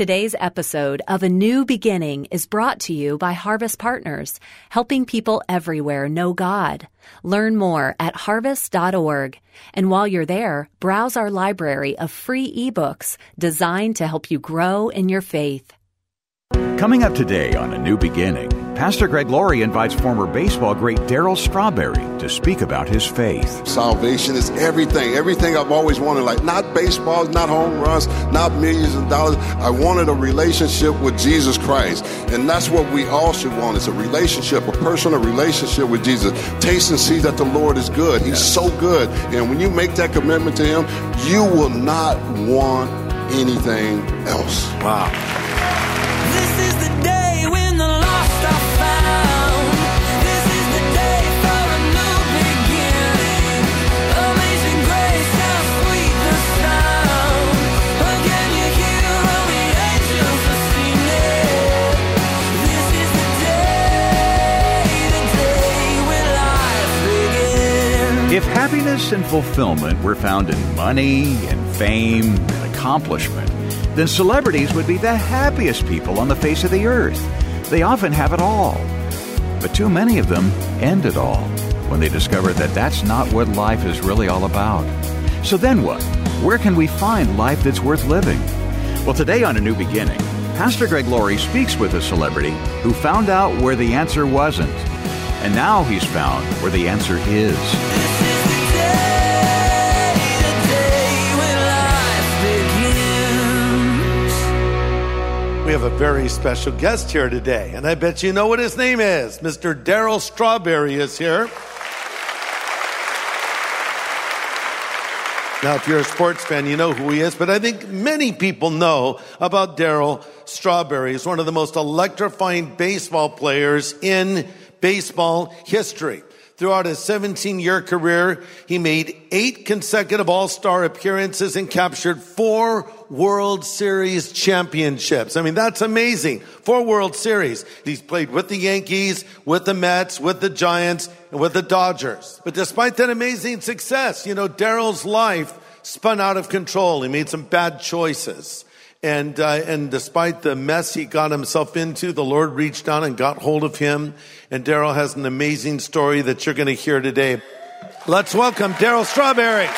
Today's episode of A New Beginning is brought to you by Harvest Partners, helping people everywhere know God. Learn more at harvest.org. And while you're there, browse our library of free ebooks designed to help you grow in your faith. Coming up today on A New Beginning, Pastor Greg Laurie invites former baseball great Darryl Strawberry to speak about his faith. Salvation is everything, everything I've always wanted, like not baseball, not home runs, not millions of dollars. I wanted a relationship with Jesus Christ, and that's what we all should want. It's a relationship, a personal relationship with Jesus. Taste and see that the Lord is good. He's so good, and when you make that commitment to Him, you will not want anything else. Wow. If happiness and fulfillment were found in money and fame and accomplishment, then celebrities would be the happiest people on the face of the earth. They often have it all. But too many of them end it all when they discover that that's not what life is really all about. So then what? Where can we find life that's worth living? Well, today on A New Beginning, Pastor Greg Laurie speaks with a celebrity who found out where the answer wasn't. And now he's found where the answer is. We have a very special guest here today, and I bet you know what his name is. Mr. Darryl Strawberry is here. Now, if you're a sports fan, you know who he is, but I think many people know about Darryl Strawberry. He's one of the most electrifying baseball players in baseball history. Throughout his 17-year career, he made 8 consecutive All-Star appearances and captured 4 World Series championships. I mean, that's amazing. 4 World Series. He's played with the Yankees, with the Mets, with the Giants, and with the Dodgers. But despite that amazing success, you know, Darryl's life spun out of control. He made some bad choices. And despite the mess he got himself into, the Lord reached down and got hold of him. And Darryl has an amazing story that you're going to hear today. Let's welcome Darryl Strawberry.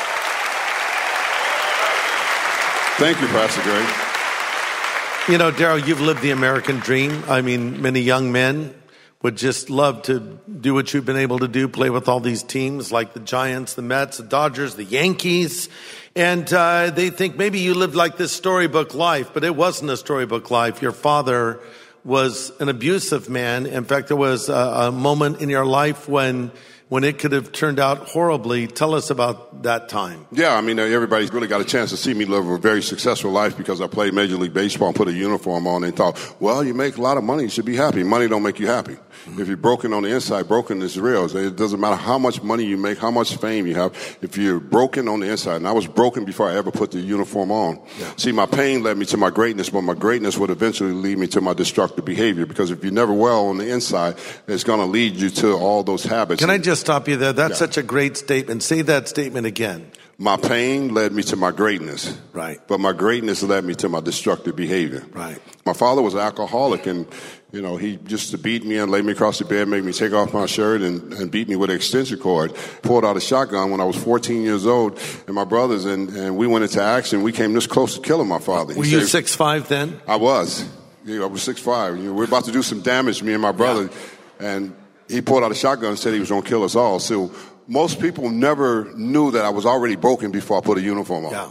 Thank you, Pastor Greg. You know, Darryl, you've lived the American dream. I mean, many young men would just love to do what you've been able to do, play with all these teams like the Giants, the Mets, the Dodgers, the Yankees. And they think maybe you lived like this storybook life, but it wasn't a storybook life. Your father was an abusive man. In fact, there was a moment in your life when it could have turned out horribly. Tell us about that time. Yeah, I mean, everybody's really got a chance to see me live a very successful life because I played Major League Baseball and put a uniform on and thought, well, you make a lot of money, you should be happy. Money don't make you happy. If you're broken on the inside, broken is real. It doesn't matter how much money you make, how much fame you have. If you're broken on the inside, and I was broken before I ever put the uniform on. Yeah. See, my pain led me to my greatness, but my greatness would eventually lead me to my destructive behavior because if you're never well on the inside, it's going to lead you to all those habits. Can I just stop you there? That's such a great statement. Say that statement again. My pain led me to my greatness. Right. But my greatness led me to my destructive behavior. Right. My father was an alcoholic, and you know, he used to beat me and lay me across the bed, make me take off my shirt and beat me with an extension cord. Pulled out a shotgun when I was 14 years old, and my brothers, and we went into action. We came this close to killing my father. Were you 6'5" then? I was. Yeah, I was 6'5". You know, we were about to do some damage, me and my brother. Yeah. And he pulled out a shotgun and said he was going to kill us all. So most people never knew that I was already broken before I put a uniform on. Yeah.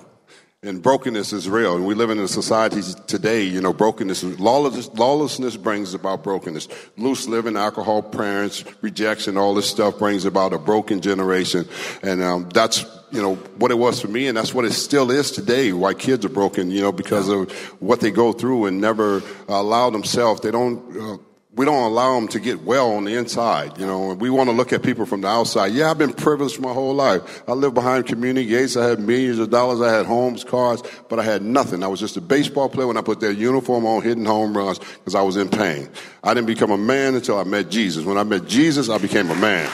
And brokenness is real. And we live in a society today, you know, brokenness, lawlessness brings about brokenness. Loose living, alcohol, parents, rejection, all this stuff brings about a broken generation. And that's, you know, what it was for me, and that's what it still is today, why kids are broken, you know, because of what they go through and never allow themselves. They don't... we don't allow them to get well on the inside, you know. We want to look at people from the outside. Yeah, I've been privileged my whole life. I lived behind community gates. I had millions of dollars. I had homes, cars, but I had nothing. I was just a baseball player when I put that uniform on, hitting home runs because I was in pain. I didn't become a man until I met Jesus. When I met Jesus, I became a man.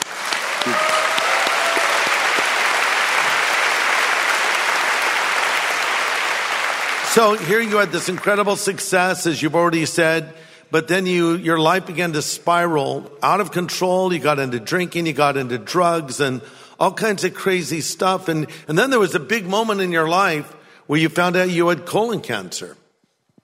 So here you had this incredible success, as you've already said, but then your life began to spiral out of control. You got into drinking, you got into drugs and all kinds of crazy stuff. And then there was a big moment in your life where you found out you had colon cancer.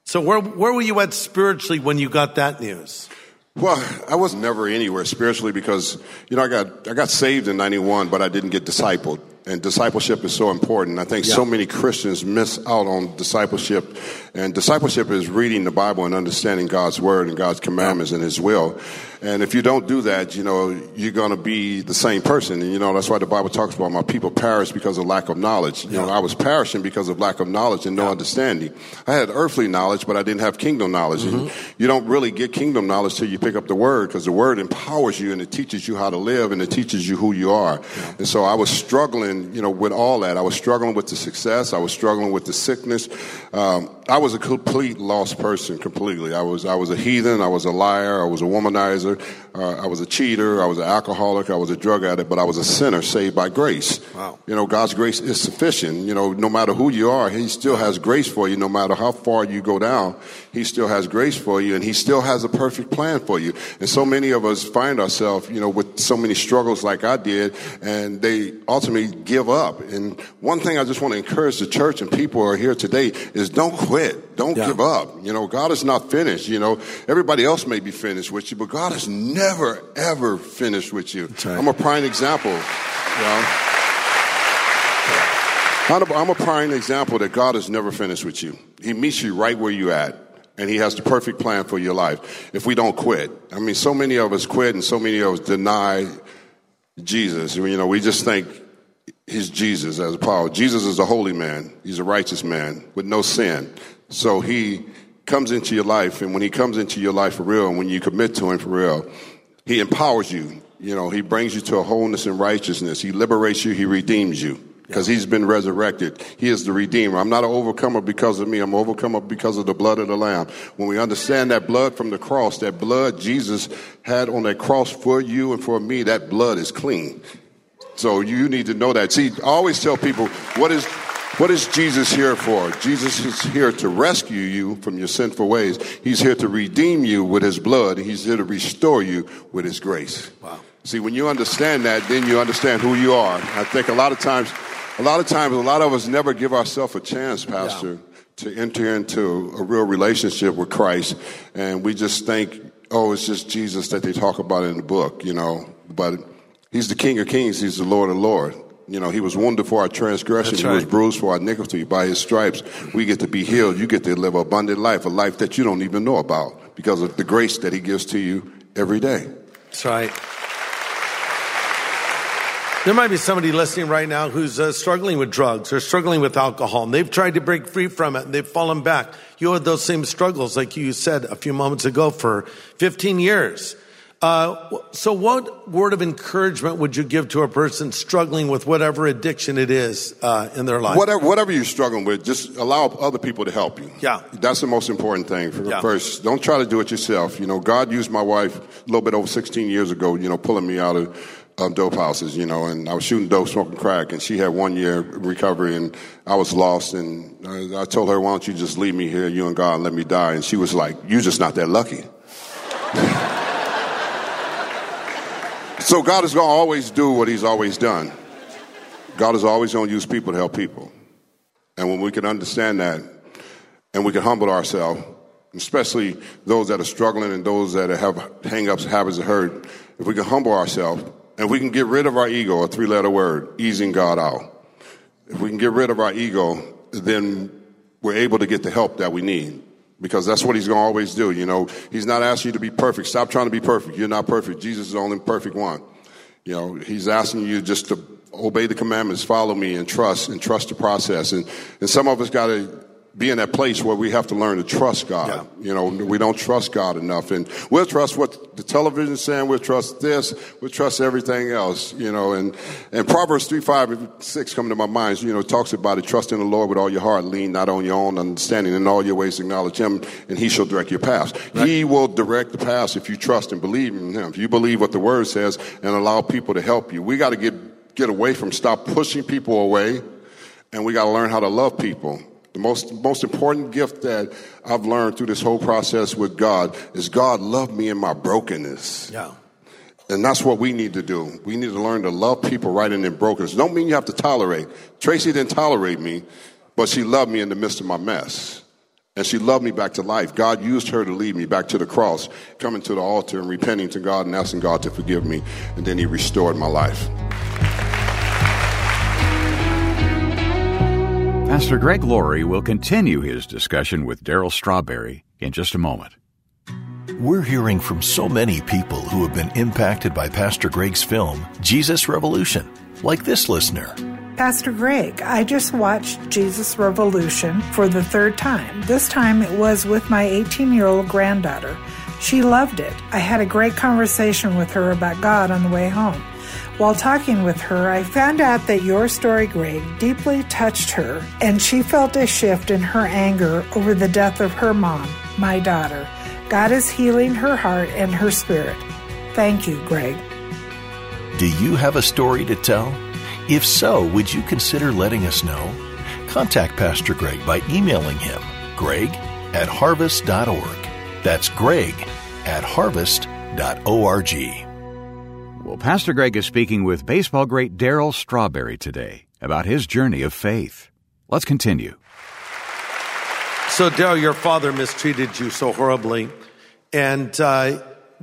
So where were you at spiritually when you got that news? Well, I was never anywhere spiritually because, I got saved in 91, but I didn't get discipled. And discipleship is so important. I think so many Christians miss out on discipleship. And discipleship is reading the Bible and understanding God's word and God's commandments and his will. And if you don't do that, you're going to be the same person. And, that's why the Bible talks about my people perish because of lack of knowledge. I was perishing because of lack of knowledge and no understanding. I had earthly knowledge, but I didn't have kingdom knowledge. Mm-hmm. And you don't really get kingdom knowledge till you pick up the word, because the word empowers you and it teaches you how to live and it teaches you who you are. Yeah. And so I was struggling. With all that, I was struggling with the success. I was struggling with the sickness. I was a complete lost person completely. I was a heathen. I was a liar. I was a womanizer. I was a cheater. I was an alcoholic. I was a drug addict, but I was a sinner saved by grace. Wow. God's grace is sufficient. No matter who you are, he still has grace for you. No matter how far you go down, he still has grace for you, and he still has a perfect plan for you. And so many of us find ourselves, with so many struggles like I did, and they ultimately give up. And one thing I just want to encourage the church and people who are here today is don't quit. Don't give up. God is not finished. Everybody else may be finished with you, but God is never, ever finished with you. Right. I'm a prime example. I'm a prime example that God is never finished with you. He meets you right where you're at. And he has the perfect plan for your life if we don't quit. I mean, so many of us quit and so many of us deny Jesus. We just think, he's Jesus as Paul. Jesus is a holy man. He's a righteous man with no sin. So he comes into your life, and when he comes into your life for real, and when you commit to him for real, he empowers you. He brings you to a wholeness and righteousness. He liberates you. He redeems you because he's been resurrected. He is the redeemer. I'm not an overcomer because of me. I'm an overcomer because of the blood of the Lamb. When we understand that blood from the cross, that blood Jesus had on that cross for you and for me, that blood is clean. So you need to know that. See, I always tell people, what is Jesus here for? Jesus is here to rescue you from your sinful ways. He's here to redeem you with his blood. He's here to restore you with his grace. Wow. See, when you understand that, then you understand who you are. I think a lot of us never give ourselves a chance, Pastor, to enter into a real relationship with Christ. And we just think, it's just Jesus that they talk about in the book, but he's the King of Kings. He's the Lord of Lords. He was wounded for our transgression. He was bruised for our iniquity. By his stripes, we get to be healed. You get to live an abundant life, a life that you don't even know about because of the grace that he gives to you every day. That's right. There might be somebody listening right now who's struggling with drugs or struggling with alcohol, and they've tried to break free from it, and they've fallen back. You had those same struggles, like you said a few moments ago, for 15 years. So what word of encouragement would you give to a person struggling with whatever addiction it is in their life? Whatever you're struggling with, just allow other people to help you. Yeah. That's the most important thing. First, don't try to do it yourself. God used my wife a little bit over 16 years ago, pulling me out of dope houses, and I was shooting dope, smoking crack, and she had 1 year recovery, and I was lost, and I told her, why don't you just leave me here, you and God, and let me die? And she was like, you're just not that lucky. So God is going to always do what he's always done. God is always going to use people to help people. And when we can understand that and we can humble ourselves, especially those that are struggling and those that have hang-ups, habits of hurt, if we can humble ourselves and we can get rid of our ego, a three-letter word, easing God out. If we can get rid of our ego, then we're able to get the help that we need. Because that's what he's going to always do. He's not asking you to be perfect. Stop trying to be perfect. You're not perfect. Jesus is the only perfect one. He's asking you just to obey the commandments, follow me, and trust the process. And some of us got to be in that place where we have to learn to trust God. Yeah. We don't trust God enough. And we'll trust what the television's saying. We'll trust this. We'll trust everything else, And Proverbs 3:5-6 come to my mind, talks about it. Trust in the Lord with all your heart. Lean not on your own understanding. In all your ways acknowledge him, and he shall direct your paths. Right. He will direct the paths if you trust and believe in him. If you believe what the word says and allow people to help you. We got to get away from stop pushing people away, and we got to learn how to love people. The most important gift that I've learned through this whole process with God is God loved me in my brokenness. Yeah. And that's what we need to do. We need to learn to love people right in their brokenness. Don't mean you have to tolerate. Tracy didn't tolerate me, but she loved me in the midst of my mess. And she loved me back to life. God used her to lead me back to the cross, coming to the altar and repenting to God and asking God to forgive me. And then he restored my life. Pastor Greg Laurie will continue his discussion with Darryl Strawberry in just a moment. We're hearing from so many people who have been impacted by Pastor Greg's film, Jesus Revolution, like this listener. Pastor Greg, I just watched Jesus Revolution for the third time. This time it was with my 18-year-old granddaughter. She loved it. I had a great conversation with her about God on the way home. While talking with her, I found out that your story, Greg, deeply touched her, and she felt a shift in her anger over the death of her mom, my daughter. God is healing her heart and her spirit. Thank you, Greg. Do you have a story to tell? If so, would you consider letting us know? Contact Pastor Greg by emailing him, greg@harvest.org. That's greg@harvest.org. Well, Pastor Greg is speaking with baseball great Darryl Strawberry today about his journey of faith. Let's continue. So, Darryl, your father mistreated you so horribly, and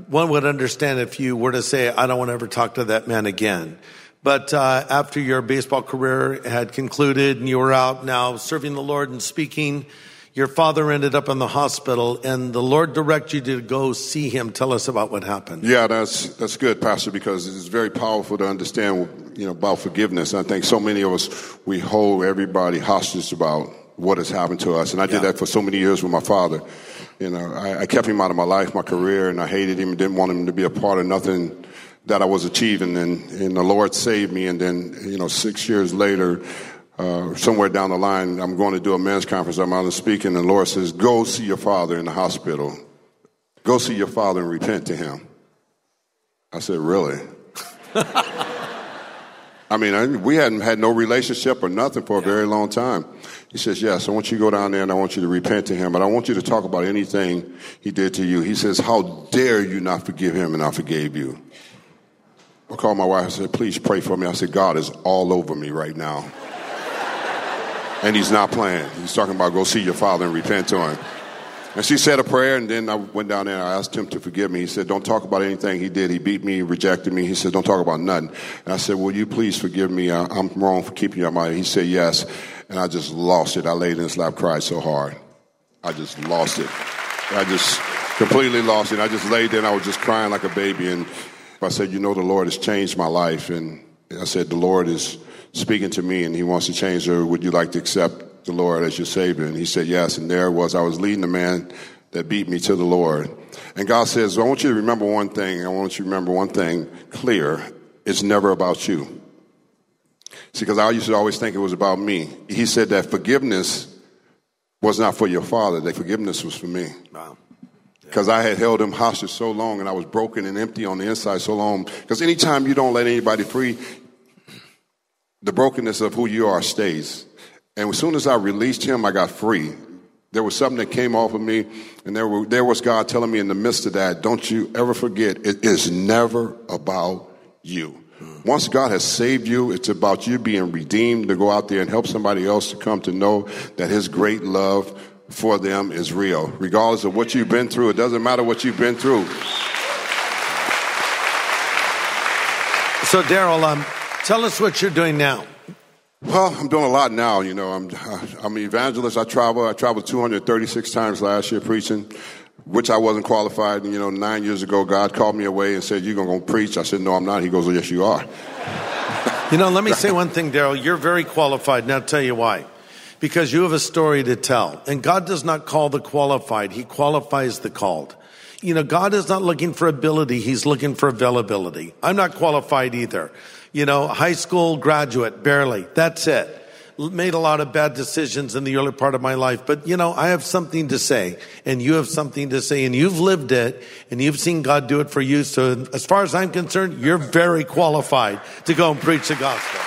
one would understand if you were to say, I don't want to ever talk to that man again. But after your baseball career had concluded and you were out now serving the Lord and speaking, your father ended up in the hospital, and the Lord directed you to go see him. Tell us about what happened. Yeah, that's good, Pastor, because it's very powerful to understand, about forgiveness. And I think so many of us, we hold everybody hostage about what has happened to us. And I did that for so many years with my father. I kept him out of my life, my career, and I hated him, didn't want him to be a part of nothing that I was achieving, and the Lord saved me. And then, 6 years later, somewhere down the line, I'm going to do a men's conference. I'm out and speaking, and the Lord says, go see your father in the hospital. Go see your father and repent to him. I said, really? We hadn't had no relationship or nothing for a very long time. He says, yes, I want you to go down there and I want you to repent to him, but I want you to talk about anything he did to you. He says, how dare you not forgive him, and I forgave you. I called my wife and said, please pray for me. I said, God is all over me right now. And he's not playing. He's talking about go see your father and repent to him. And she said a prayer, and then I went down there and I asked him to forgive me. He said, don't talk about anything he did. He beat me, rejected me. He said, don't talk about nothing. And I said, will you please forgive me? I'm wrong for keeping you out of my life. He said, yes. And I just lost it. I laid in his lap, cried so hard. I just lost it. I just completely lost it. I just laid there and I was just crying like a baby. And I said, the Lord has changed my life. And I said, the Lord is speaking to me and he wants to change her. Would you like to accept the Lord as your Savior? And he said, yes. And there it was. I was leading the man that beat me to the Lord. And God says, I want you to remember one thing. I want you to remember one thing clear. It's never about you. See, because I used to always think it was about me. He said that forgiveness was not for your father. That forgiveness was for me. Wow. Because I had held him hostage so long, and I was broken and empty on the inside so long. Because anytime you don't let anybody free, the brokenness of who you are stays. And as soon as I released him, I got free. There was something that came off of me, and there was God telling me in the midst of that, don't you ever forget, it is never about you. Once God has saved you, it's about you being redeemed to go out there and help somebody else to come to know that his great love for them is real. Regardless of what you've been through, it doesn't matter what you've been through. So, Darryl, tell us what you're doing now. Well, I'm doing a lot now. I'm an evangelist. I traveled 236 times last year preaching, which I wasn't qualified. And 9 years ago, God called me away and said, "You're gonna go preach." I said, "No, I'm not." He goes, "Oh, yes, you are." Let me say one thing, Darryl. You're very qualified, and I'll tell you why. Because you have a story to tell. And God does not call the qualified. He qualifies the called. God is not looking for ability. He's looking for availability. I'm not qualified either. High school graduate, barely. That's it. Made a lot of bad decisions in the early part of my life. But, I have something to say. And you have something to say. And you've lived it. And you've seen God do it for you. So as far as I'm concerned, you're very qualified to go and preach the gospel.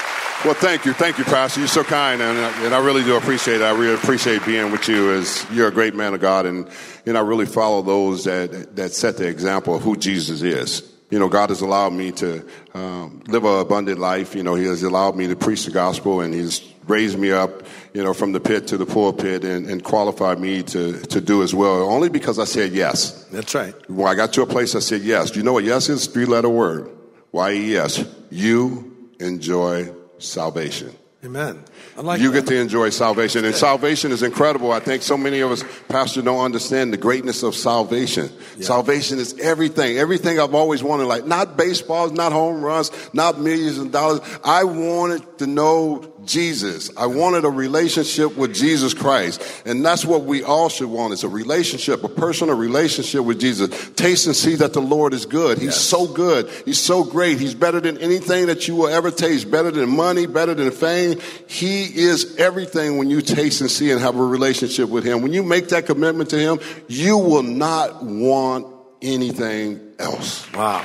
Well, thank you. Thank you, Pastor. You're so kind, and I really do appreciate it. I really appreciate being with you, as you're a great man of God, and I really follow those that set the example of who Jesus is. You know, God has allowed me to live an abundant life. You know, He has allowed me to preach the gospel, and He's raised me up, you know, from the pit to the pulpit, and qualified me to do as well, only because I said yes. That's right. When I got to a place, I said yes. You know what yes is? Three-letter word. Y-E-S. You enjoy salvation. Amen. You get to enjoy salvation. And salvation is incredible. I think so many of us, Pastor, don't understand the greatness of salvation. Yeah. Salvation is everything. Everything I've always wanted, like not baseballs, not home runs, not millions of dollars. I wanted to know Jesus. I wanted a relationship with Jesus Christ. And that's what we all should want. It's a relationship, a personal relationship with Jesus. Taste and see that the Lord is good. He's so good. He's so great. He's better than anything that you will ever taste. Better than money, better than fame. He is everything when you taste and see and have a relationship with Him. When you make that commitment to Him, you will not want anything else. Wow.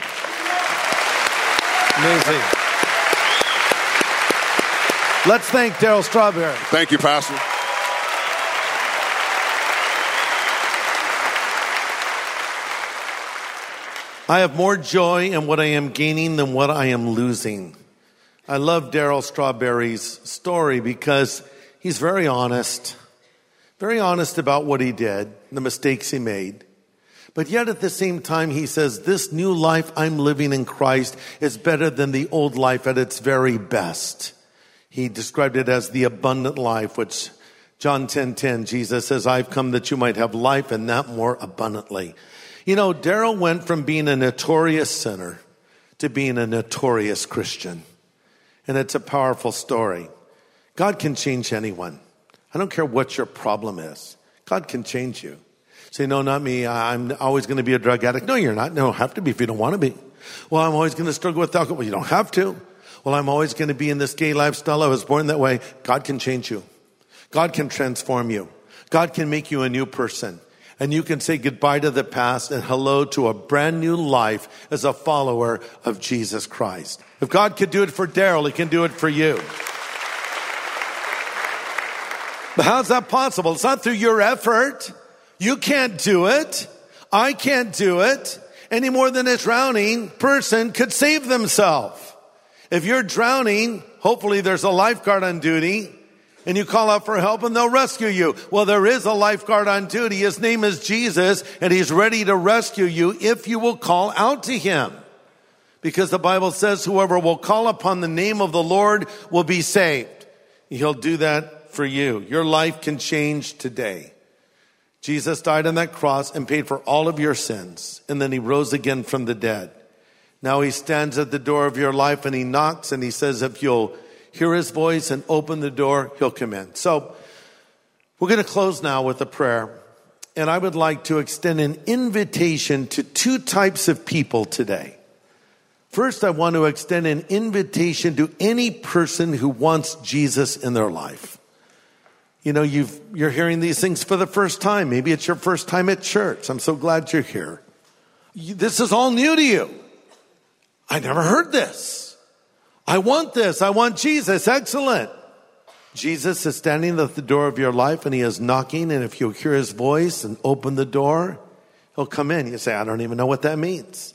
Amazing. Let's thank Darryl Strawberry. Thank you, Pastor. I have more joy in what I am gaining than what I am losing. I love Darryl Strawberry's story because he's very honest about what he did, the mistakes he made. But yet at the same time, he says, this new life I'm living in Christ is better than the old life at its very best. He described it as the abundant life, which John 10:10, Jesus says, I've come that you might have life and that more abundantly. You know, Darryl went from being a notorious sinner to being a notorious Christian. And it's a powerful story. God can change anyone. I don't care what your problem is. God can change you. Say, no, not me. I'm always going to be a drug addict. No, you're not. No, you don't have to be if you don't want to be. Well, I'm always going to struggle with alcohol. Well, you don't have to. Well, I'm always going to be in this gay lifestyle. I was born that way. God can change you. God can transform you. God can make you a new person. And you can say goodbye to the past and hello to a brand new life as a follower of Jesus Christ. If God could do it for Darryl, He can do it for you. But how's that possible? It's not through your effort. You can't do it. I can't do it any more than a drowning person could save themselves. If you're drowning, hopefully there's a lifeguard on duty. And you call out for help and they'll rescue you. Well, there is a lifeguard on duty. His name is Jesus, and He's ready to rescue you if you will call out to Him. Because the Bible says whoever will call upon the name of the Lord will be saved. He'll do that for you. Your life can change today. Jesus died on that cross and paid for all of your sins. And then He rose again from the dead. Now He stands at the door of your life and He knocks and He says, if you'll hear His voice and open the door, He'll come in. So we're going to close now with a prayer. And I would like to extend an invitation to two types of people today. First, I want to extend an invitation to any person who wants Jesus in their life. You know, you're hearing these things for the first time. Maybe it's your first time at church. I'm so glad you're here. This is all new to you. I never heard this. I want this. I want Jesus. Excellent. Jesus is standing at the door of your life and He is knocking. And if you hear His voice and open the door, He'll come in. You say, I don't even know what that means.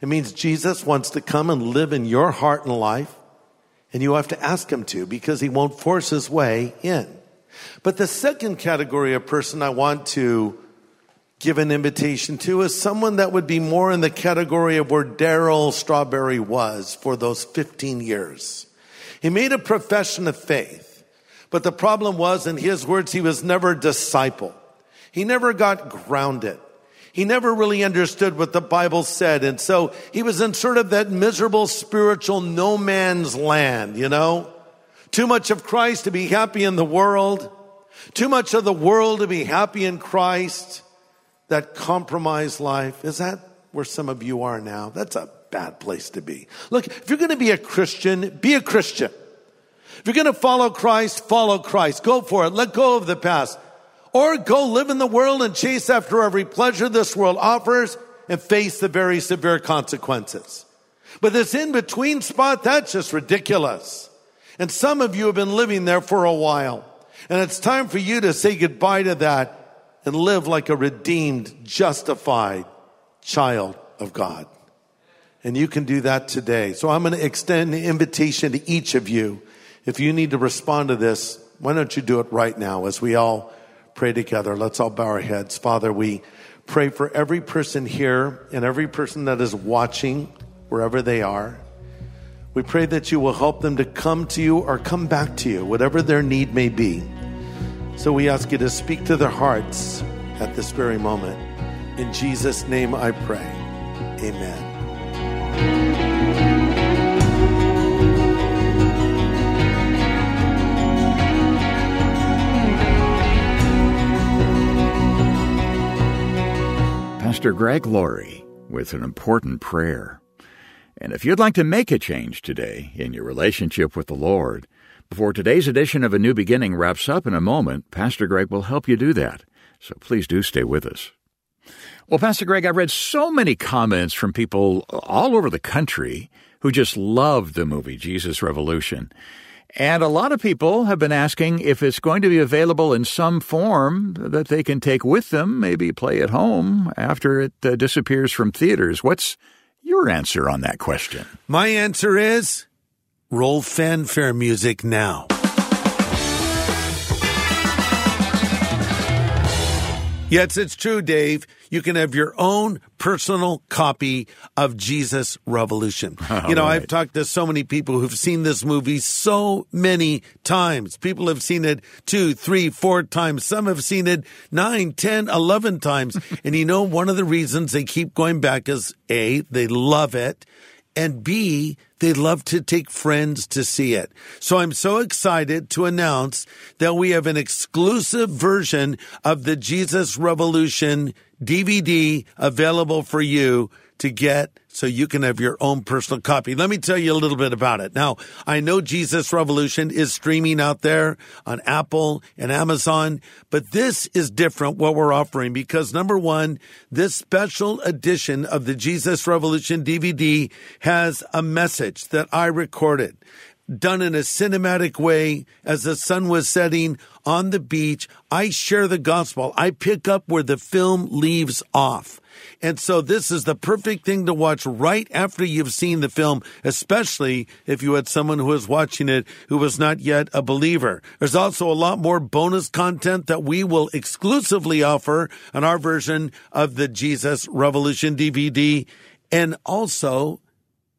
It means Jesus wants to come and live in your heart and life. And you have to ask Him to, because He won't force His way in. But the second category of person I want to give an invitation to is someone that would be more in the category of where Darryl Strawberry was for those 15 years. He made a profession of faith, but the problem was, in his words, he was never a disciple. He never got grounded. He never really understood what the Bible said, and so he was in sort of that miserable spiritual no man's land, you know? Too much of Christ to be happy in the world. Too much of the world to be happy in Christ. That compromised life, is that where some of you are now? That's a bad place to be. Look, if you're going to be a Christian, be a Christian. If you're going to follow Christ. Go for it. Let go of the past. Or go live in the world and chase after every pleasure this world offers and face the very severe consequences. But this in-between spot, that's just ridiculous. And some of you have been living there for a while. And it's time for you to say goodbye to that and live like a redeemed, justified child of God. And you can do that today. So I'm going to extend the invitation to each of you. If you need to respond to this, why don't you do it right now as we all pray together. Let's all bow our heads. Father, we pray for every person here and every person that is watching wherever they are. We pray that you will help them to come to you or come back to you, whatever their need may be. So we ask you to speak to their hearts at this very moment. In Jesus' name I pray. Amen. Pastor Greg Laurie with an important prayer. And if you'd like to make a change today in your relationship with the Lord, before today's edition of A New Beginning wraps up in a moment, Pastor Greg will help you do that. So please do stay with us. Well, Pastor Greg, I read so many comments from people all over the country who just love the movie Jesus Revolution. And a lot of people have been asking if it's going to be available in some form that they can take with them, maybe play at home after it disappears from theaters. What's your answer on that question? My answer is roll fanfare music now. Yes, it's true, Dave. You can have your own personal copy of Jesus Revolution. Right. I've talked to so many people who've seen this movie so many times. People have seen it 2, 3, 4 times. Some have seen it 9, 10, 11 times. And one of the reasons they keep going back is A, they love it, and B, they love to take friends to see it. So I'm so excited to announce that we have an exclusive version of the Jesus Revolution DVD available for you to get so you can have your own personal copy. Let me tell you a little bit about it. Now, I know Jesus Revolution is streaming out there on Apple and Amazon, but this is different what we're offering because, number one, this special edition of the Jesus Revolution DVD has a message that I recorded, done in a cinematic way as the sun was setting on the beach. I share the gospel. I pick up where the film leaves off. And so this is the perfect thing to watch right after you've seen the film, especially if you had someone who was watching it who was not yet a believer. There's also a lot more bonus content that we will exclusively offer on our version of the Jesus Revolution DVD. And also,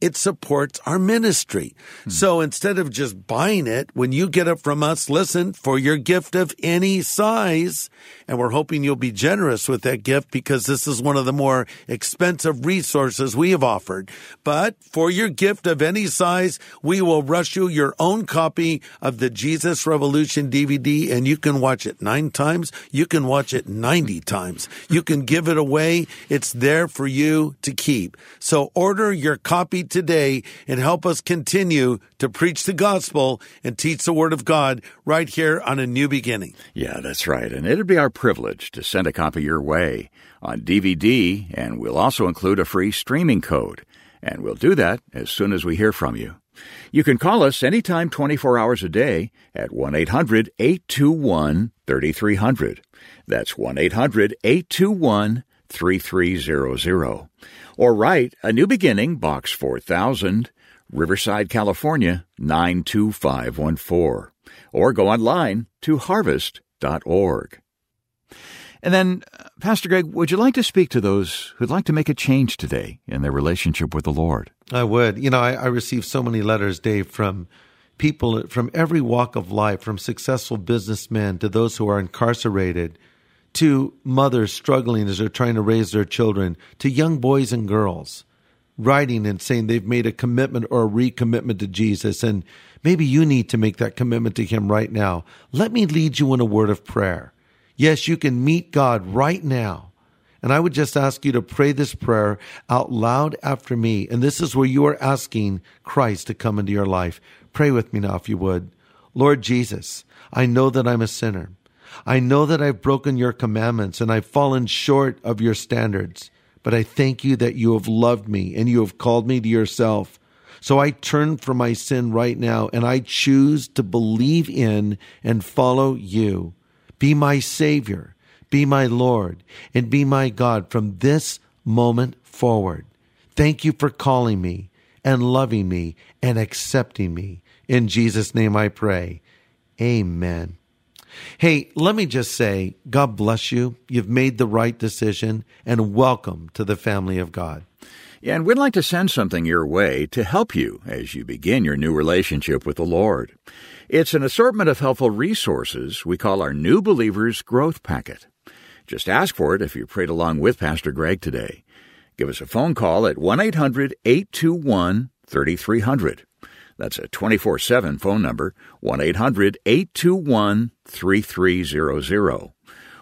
it supports our ministry. So instead of just buying it, when you get it from us, listen, for your gift of any size, and we're hoping you'll be generous with that gift because this is one of the more expensive resources we have offered. But for your gift of any size, we will rush you your own copy of the Jesus Revolution DVD, and you can watch it 9 times. You can watch it 90 times. You can give it away. It's there for you to keep. So order your copy today and help us continue to preach the gospel and teach the Word of God right here on A New Beginning. Yeah, that's right. And it'd be our privilege to send a copy your way on DVD, and we'll also include a free streaming code. And we'll do that as soon as we hear from you. You can call us anytime 24 hours a day at 1-800-821-3300. That's 1-800-821-3300. Or write A New Beginning, Box 4000, Riverside, California, 92514. Or go online to harvest.org. And then, Pastor Greg, would you like to speak to those who'd like to make a change today in their relationship with the Lord? I would. I receive so many letters, Dave, from people from every walk of life, from successful businessmen to those who are incarcerated, to mothers struggling as they're trying to raise their children, to young boys and girls writing and saying they've made a commitment or a recommitment to Jesus, and maybe you need to make that commitment to Him right now. Let me lead you in a word of prayer. Yes, you can meet God right now. And I would just ask you to pray this prayer out loud after me. And this is where you are asking Christ to come into your life. Pray with me now if you would. Lord Jesus, I know that I'm a sinner. I know that I've broken your commandments and I've fallen short of your standards, but I thank you that you have loved me and you have called me to yourself. So I turn from my sin right now, and I choose to believe in and follow you. Be my Savior, be my Lord, and be my God from this moment forward. Thank you for calling me and loving me and accepting me. In Jesus' name I pray. Amen. Hey, let me just say, God bless you. You've made the right decision, and welcome to the family of God. Yeah, and we'd like to send something your way to help you as you begin your new relationship with the Lord. It's an assortment of helpful resources we call our New Believers Growth Packet. Just ask for it if you prayed along with Pastor Greg today. Give us a phone call at 1-800-821-3300. That's a 24/7 phone number, 1-800-821-3300.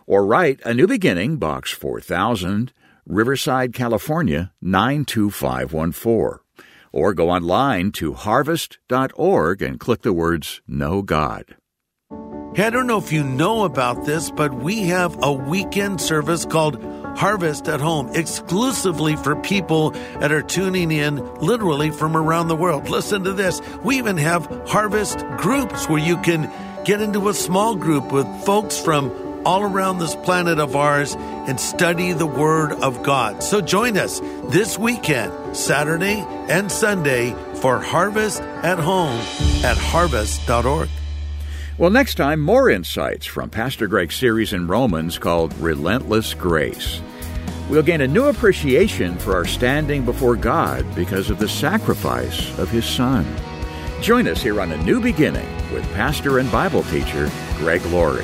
Or write A New Beginning, Box 4000, Riverside, California, 92514. Or go online to harvest.org and click the words Know God. Hey, I don't know if you know about this, but we have a weekend service called Harvest at Home, exclusively for people that are tuning in literally from around the world. Listen to this. We even have Harvest groups where you can get into a small group with folks from all around this planet of ours and study the Word of God. So join us this weekend, Saturday and Sunday, for Harvest at Home at harvest.org. Well, next time, more insights from Pastor Greg's series in Romans called Relentless Grace. We'll gain a new appreciation for our standing before God because of the sacrifice of His Son. Join us here on A New Beginning with pastor and Bible teacher Greg Laurie.